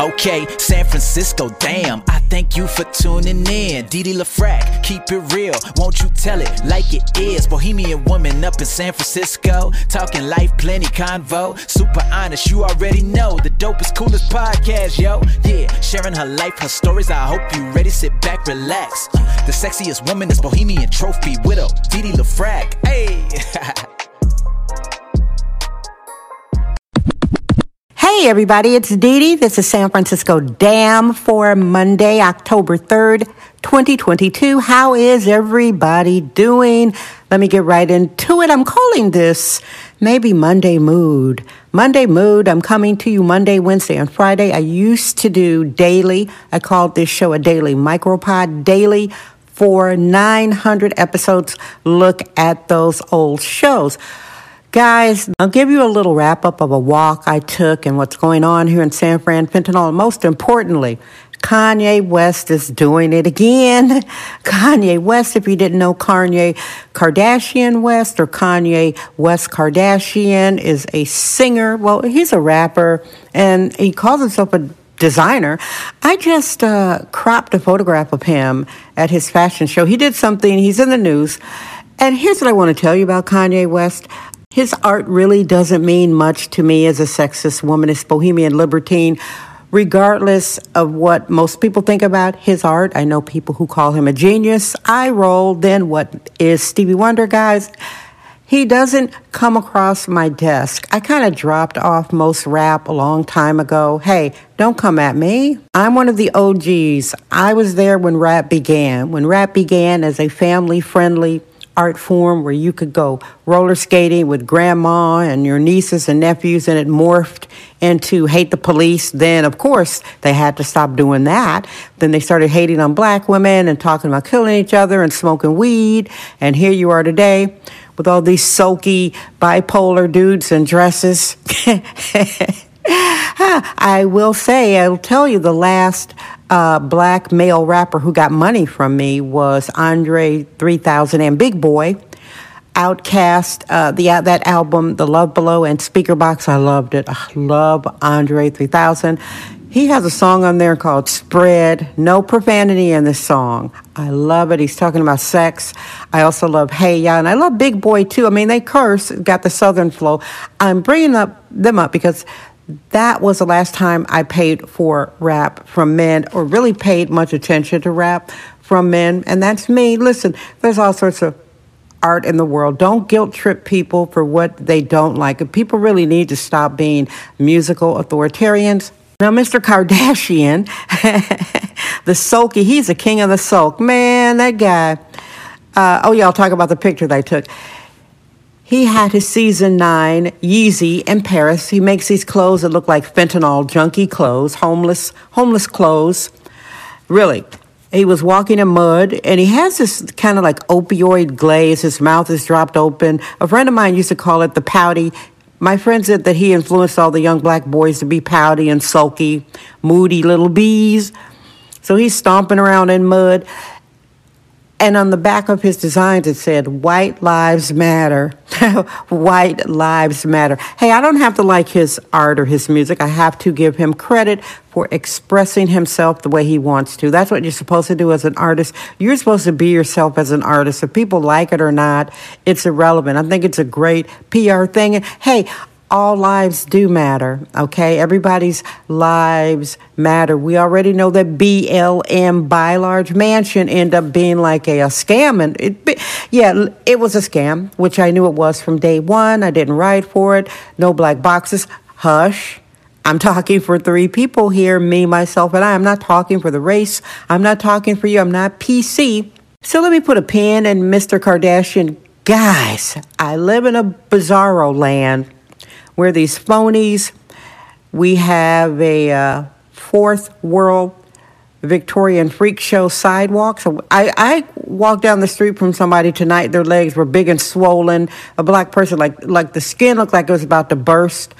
Okay, San Francisco, damn, I thank you for tuning in. Dee Dee LaFrac, keep it real, won't you tell it like it is. Bohemian woman up in San Francisco, talking life, plenty convo, super honest, you already know. The dopest, coolest podcast, yo, yeah, sharing her life, her stories, I hope you ready, sit back, relax. The sexiest woman is Bohemian trophy widow, Dee Dee LaFrac, hey. Hey everybody, it's Dee Dee. This is San Francisco Dam for Monday, October 3rd, 2022. How is everybody doing? Let me get right into it. I'm calling this maybe Monday Mood. Monday Mood, I'm coming to you Monday, Wednesday, and Friday. I used to do daily. I called this show a daily micropod, daily for 900 episodes. Look at those old shows. Guys, I'll give you a little wrap-up of a walk I took and what's going on here in San Fran, Fentanyl, and most importantly, Kanye West is doing it again. Kanye West, if you didn't know, Kanye Kardashian West or Kanye West Kardashian is a singer. Well, he's a rapper, and he calls himself a designer. I just cropped a photograph of him at his fashion show. He did something. He's in the news. And here's what I want to tell you about Kanye West. His art really doesn't mean much to me as a sexist, womanist, bohemian, libertine, regardless of what most people think about his art. I know people who call him a genius. I roll. Then what is Stevie Wonder, guys? He doesn't come across my desk. I kind of dropped off most rap a long time ago. Hey, don't come at me. I'm one of the OGs. I was there when rap began. When rap began as a family-friendly art form where you could go roller skating with grandma and your nieces and nephews, and it morphed into hate the police. Then, of course, they had to stop doing that. Then they started hating on black women and talking about killing each other and smoking weed. And here you are today with all these sulky bipolar dudes in dresses. I will say, I'll tell you, the last black male rapper who got money from me was Andre 3000 and Big Boi. Outkast, that album, The Love Below, and Speaker Box, I loved it. I love Andre 3000. He has a song on there called Spread. No profanity in this song. I love it. He's talking about sex. I also love Hey Ya, and I love Big Boi too. I mean, they curse, got the Southern flow. I'm bringing them up because that was the last time I paid for rap from men, or really paid much attention to rap from men, and that's me. Listen, there's all sorts of art in the world. Don't guilt trip people for what they don't like. And people really need to stop being musical authoritarians. Now, Mr. Kardashian, the sulky, he's the king of the sulk. Man, that guy. I'll talk about the picture they took. He had his season 9 Yeezy in Paris. He makes these clothes that look like fentanyl, junkie clothes, homeless clothes. Really, he was walking in mud, and he has this kind of like opioid glaze. His mouth is dropped open. A friend of mine used to call it the pouty. My friend said that he influenced all the young black boys to be pouty and sulky, moody little bees. So he's stomping around in mud. And on the back of his designs, it said, White Lives Matter. White Lives Matter. Hey, I don't have to like his art or his music. I have to give him credit for expressing himself the way he wants to. That's what you're supposed to do as an artist. You're supposed to be yourself as an artist. If people like it or not, it's irrelevant. I think it's a great PR thing. And hey, all lives do matter, okay? Everybody's lives matter. We already know that BLM, by large mansion, ended up being like a scam. And it was a scam, which I knew it was from day one. I didn't write for it. No black boxes. Hush. I'm talking for 3 people here, me, myself, and I. I'm not talking for the race. I'm not talking for you. I'm not PC. So let me put a pin in Mr. Kardashian. Guys, I live in a bizarro land. We're these phonies. We have a fourth world Victorian freak show sidewalk. So I walked down the street from somebody tonight. Their legs were big and swollen. A black person, like the skin looked like it was about to burst.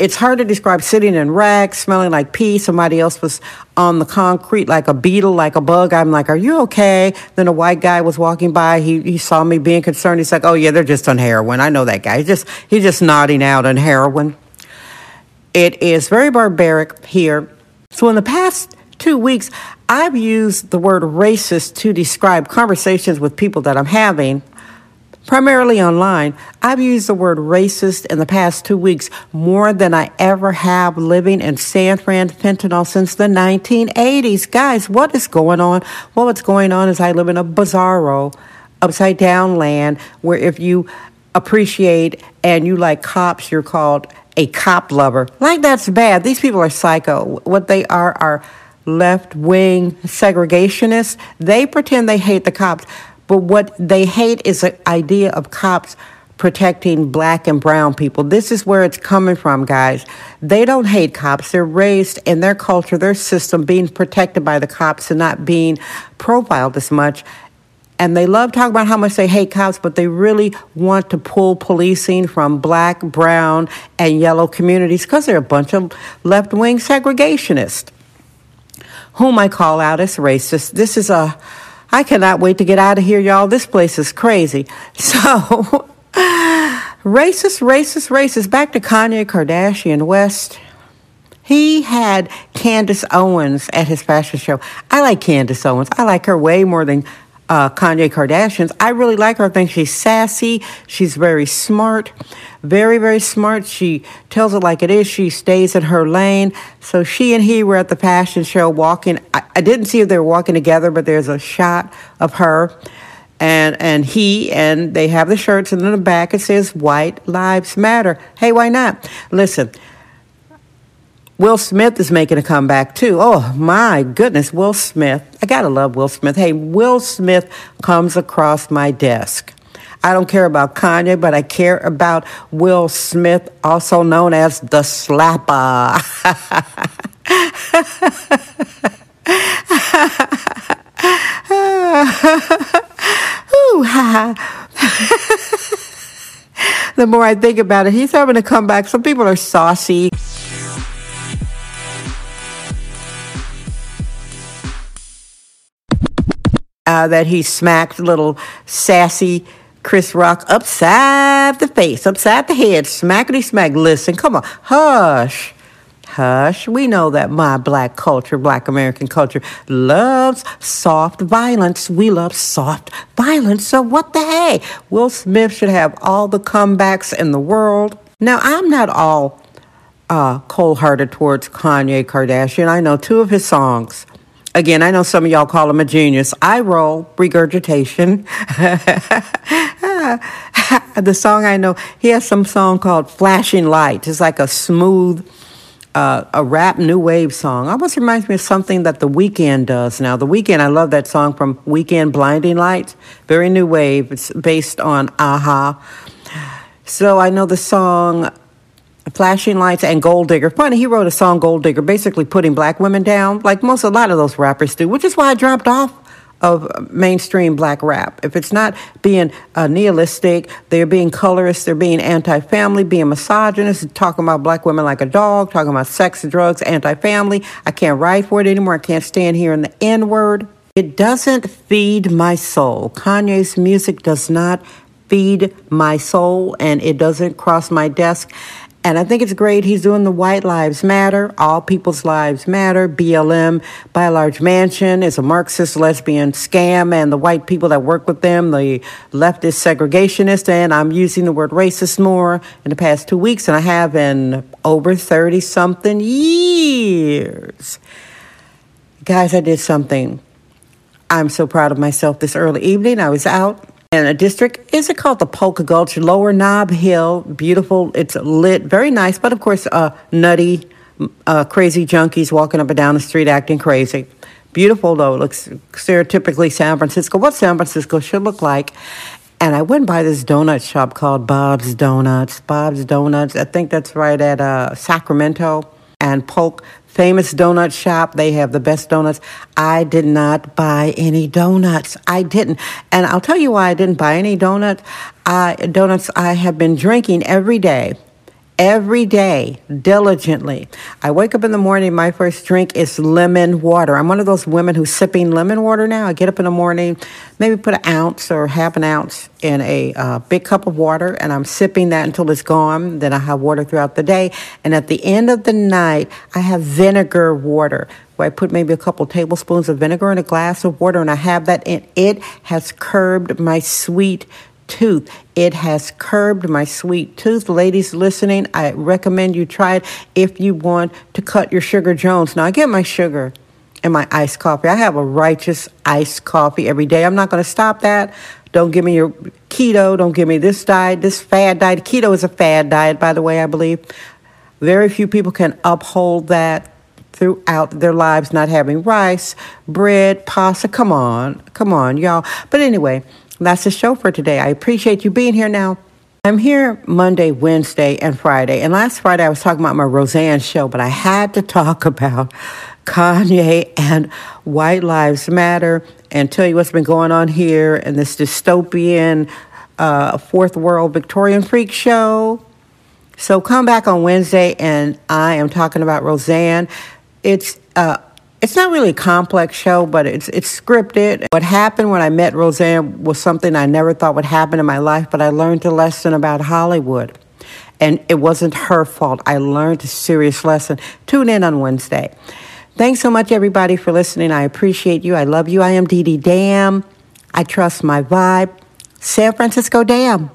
It's hard to describe, sitting in rags, smelling like pee. Somebody else was on the concrete like a beetle, like a bug. I'm like, are you okay? Then a white guy was walking by. He saw me being concerned. He's like, oh, yeah, they're just on heroin. I know that guy. He's just nodding out on heroin. It is very barbaric here. So in the past 2 weeks, I've used the word racist to describe conversations with people that I'm having, primarily online. I've used the word racist in the past 2 weeks more than I ever have living in San Fran fentanyl since the 1980s. Guys, what is going on? Well, what's going on is I live in a bizarro, upside down land where if you appreciate and you like cops, you're called a cop lover. Like, that's bad. These people are psycho. What they are left-wing segregationists. They pretend they hate the cops, but what they hate is the idea of cops protecting black and brown people. This is where it's coming from, guys. They don't hate cops. They're raised in their culture, their system, being protected by the cops and not being profiled as much. And they love talking about how much they hate cops, but they really want to pull policing from black, brown, and yellow communities because they're a bunch of left-wing segregationists, whom I call out as racist. I cannot wait to get out of here, y'all. This place is crazy. So, racist. Back to Kanye, Kardashian West. He had Candace Owens at his fashion show. I like Candace Owens. I like her way more than Kanye Kardashian's. I really like her. I think she's sassy. She's very smart. Very, very smart. She tells it like it is. She stays in her lane. So she and he were at the fashion show walking. I didn't see if they were walking together, but there's a shot of her and he, and they have the shirts, and in the back it says White Lives Matter. Hey, why not? Listen, Will Smith is making a comeback, too. Oh, my goodness, Will Smith. I gotta love Will Smith. Hey, Will Smith comes across my desk. I don't care about Kanye, but I care about Will Smith, also known as the Slapper. The more I think about it, he's having a comeback. Some people are saucy. That he smacked little sassy Chris Rock upside the face, upside the head, smackety smack. Listen, come on, hush, hush. We know that my black culture, black American culture, loves soft violence. We love soft violence. So what the hey? Will Smith should have all the comebacks in the world. Now, I'm not all cold-hearted towards Kanye Kardashian. I know two of his songs. Again, I know some of y'all call him a genius. I roll regurgitation. The song I know, he has some song called Flashing Lights. It's like a smooth, a rap new wave song. Almost reminds me of something that the Weeknd does now. The Weeknd, I love that song from Weeknd, Blinding Lights. Very new wave. It's based on A-Ha. So I know the song Flashing Lights and Gold Digger. Funny, he wrote a song, Gold Digger, basically putting black women down, like a lot of those rappers do, which is why I dropped off of mainstream black rap. If it's not being nihilistic, they're being colorist, they're being anti-family, being misogynist, talking about black women like a dog, talking about sex, drugs, anti-family. I can't write for it anymore. I can't stand hearing the N-word. It doesn't feed my soul. Kanye's music does not feed my soul, and it doesn't cross my desk. And I think it's great he's doing the White Lives Matter, All People's Lives Matter, BLM, Buy a Large Mansion, is a Marxist lesbian scam, and the white people that work with them, the leftist segregationist, and I'm using the word racist more in the past 2 weeks than I have in over 30-something years. Guys, I did something. I'm so proud of myself this early evening. I was out in a district, is it called the Polk Gulch, Lower Nob Hill, beautiful, it's lit, very nice, but of course, nutty, crazy junkies walking up and down the street acting crazy. Beautiful though, looks stereotypically San Francisco, what San Francisco should look like. And I went by this donut shop called Bob's Donuts. Bob's Donuts, I think that's right at Sacramento and Polk, famous donut shop. They have the best donuts. I did not buy any donuts. I didn't. And I'll tell you why I didn't buy any donuts. I have been drinking every day every day, diligently. I wake up in the morning, my first drink is lemon water. I'm one of those women who's sipping lemon water now. I get up in the morning, maybe put an ounce or half an ounce in a big cup of water, and I'm sipping that until it's gone. Then I have water throughout the day. And at the end of the night, I have vinegar water, where I put maybe a couple tablespoons of vinegar in a glass of water, and I have that, and it has curbed my sweet tooth. It has curbed my sweet tooth. Ladies listening, I recommend you try it if you want to cut your Sugar Jones. Now, I get my sugar and my iced coffee. I have a righteous iced coffee every day. I'm not going to stop that. Don't give me your keto. Don't give me this diet, this fad diet. Keto is a fad diet, by the way, I believe. Very few people can uphold that throughout their lives, not having rice, bread, pasta. Come on, y'all. But anyway, that's the show for today. I appreciate you being here now. I'm here Monday, Wednesday, and Friday. And last Friday, I was talking about my Roseanne show, but I had to talk about Kanye and White Lives Matter and tell you what's been going on here and this dystopian fourth world Victorian freak show. So come back on Wednesday, and I am talking about Roseanne. It's not really a complex show, but it's scripted. What happened when I met Roseanne was something I never thought would happen in my life, but I learned a lesson about Hollywood. And it wasn't her fault. I learned a serious lesson. Tune in on Wednesday. Thanks so much, everybody, for listening. I appreciate you. I love you. I am Dee Dee Dam. I trust my vibe. San Francisco Dam.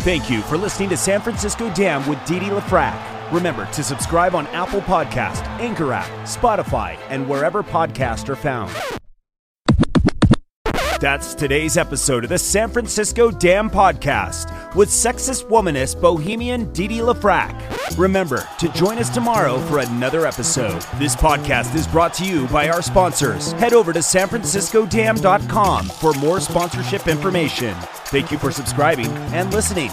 Thank you for listening to San Francisco Dam with Dee Dee LaFrac. Remember to subscribe on Apple Podcast, Anchor App, Spotify, and wherever podcasts are found. That's today's episode of the San Francisco Dam Podcast with sexist womanist bohemian Dee Dee LaFrac. Remember to join us tomorrow for another episode. This podcast is brought to you by our sponsors. Head over to sanfranciscodam.com for more sponsorship information. Thank you for subscribing and listening.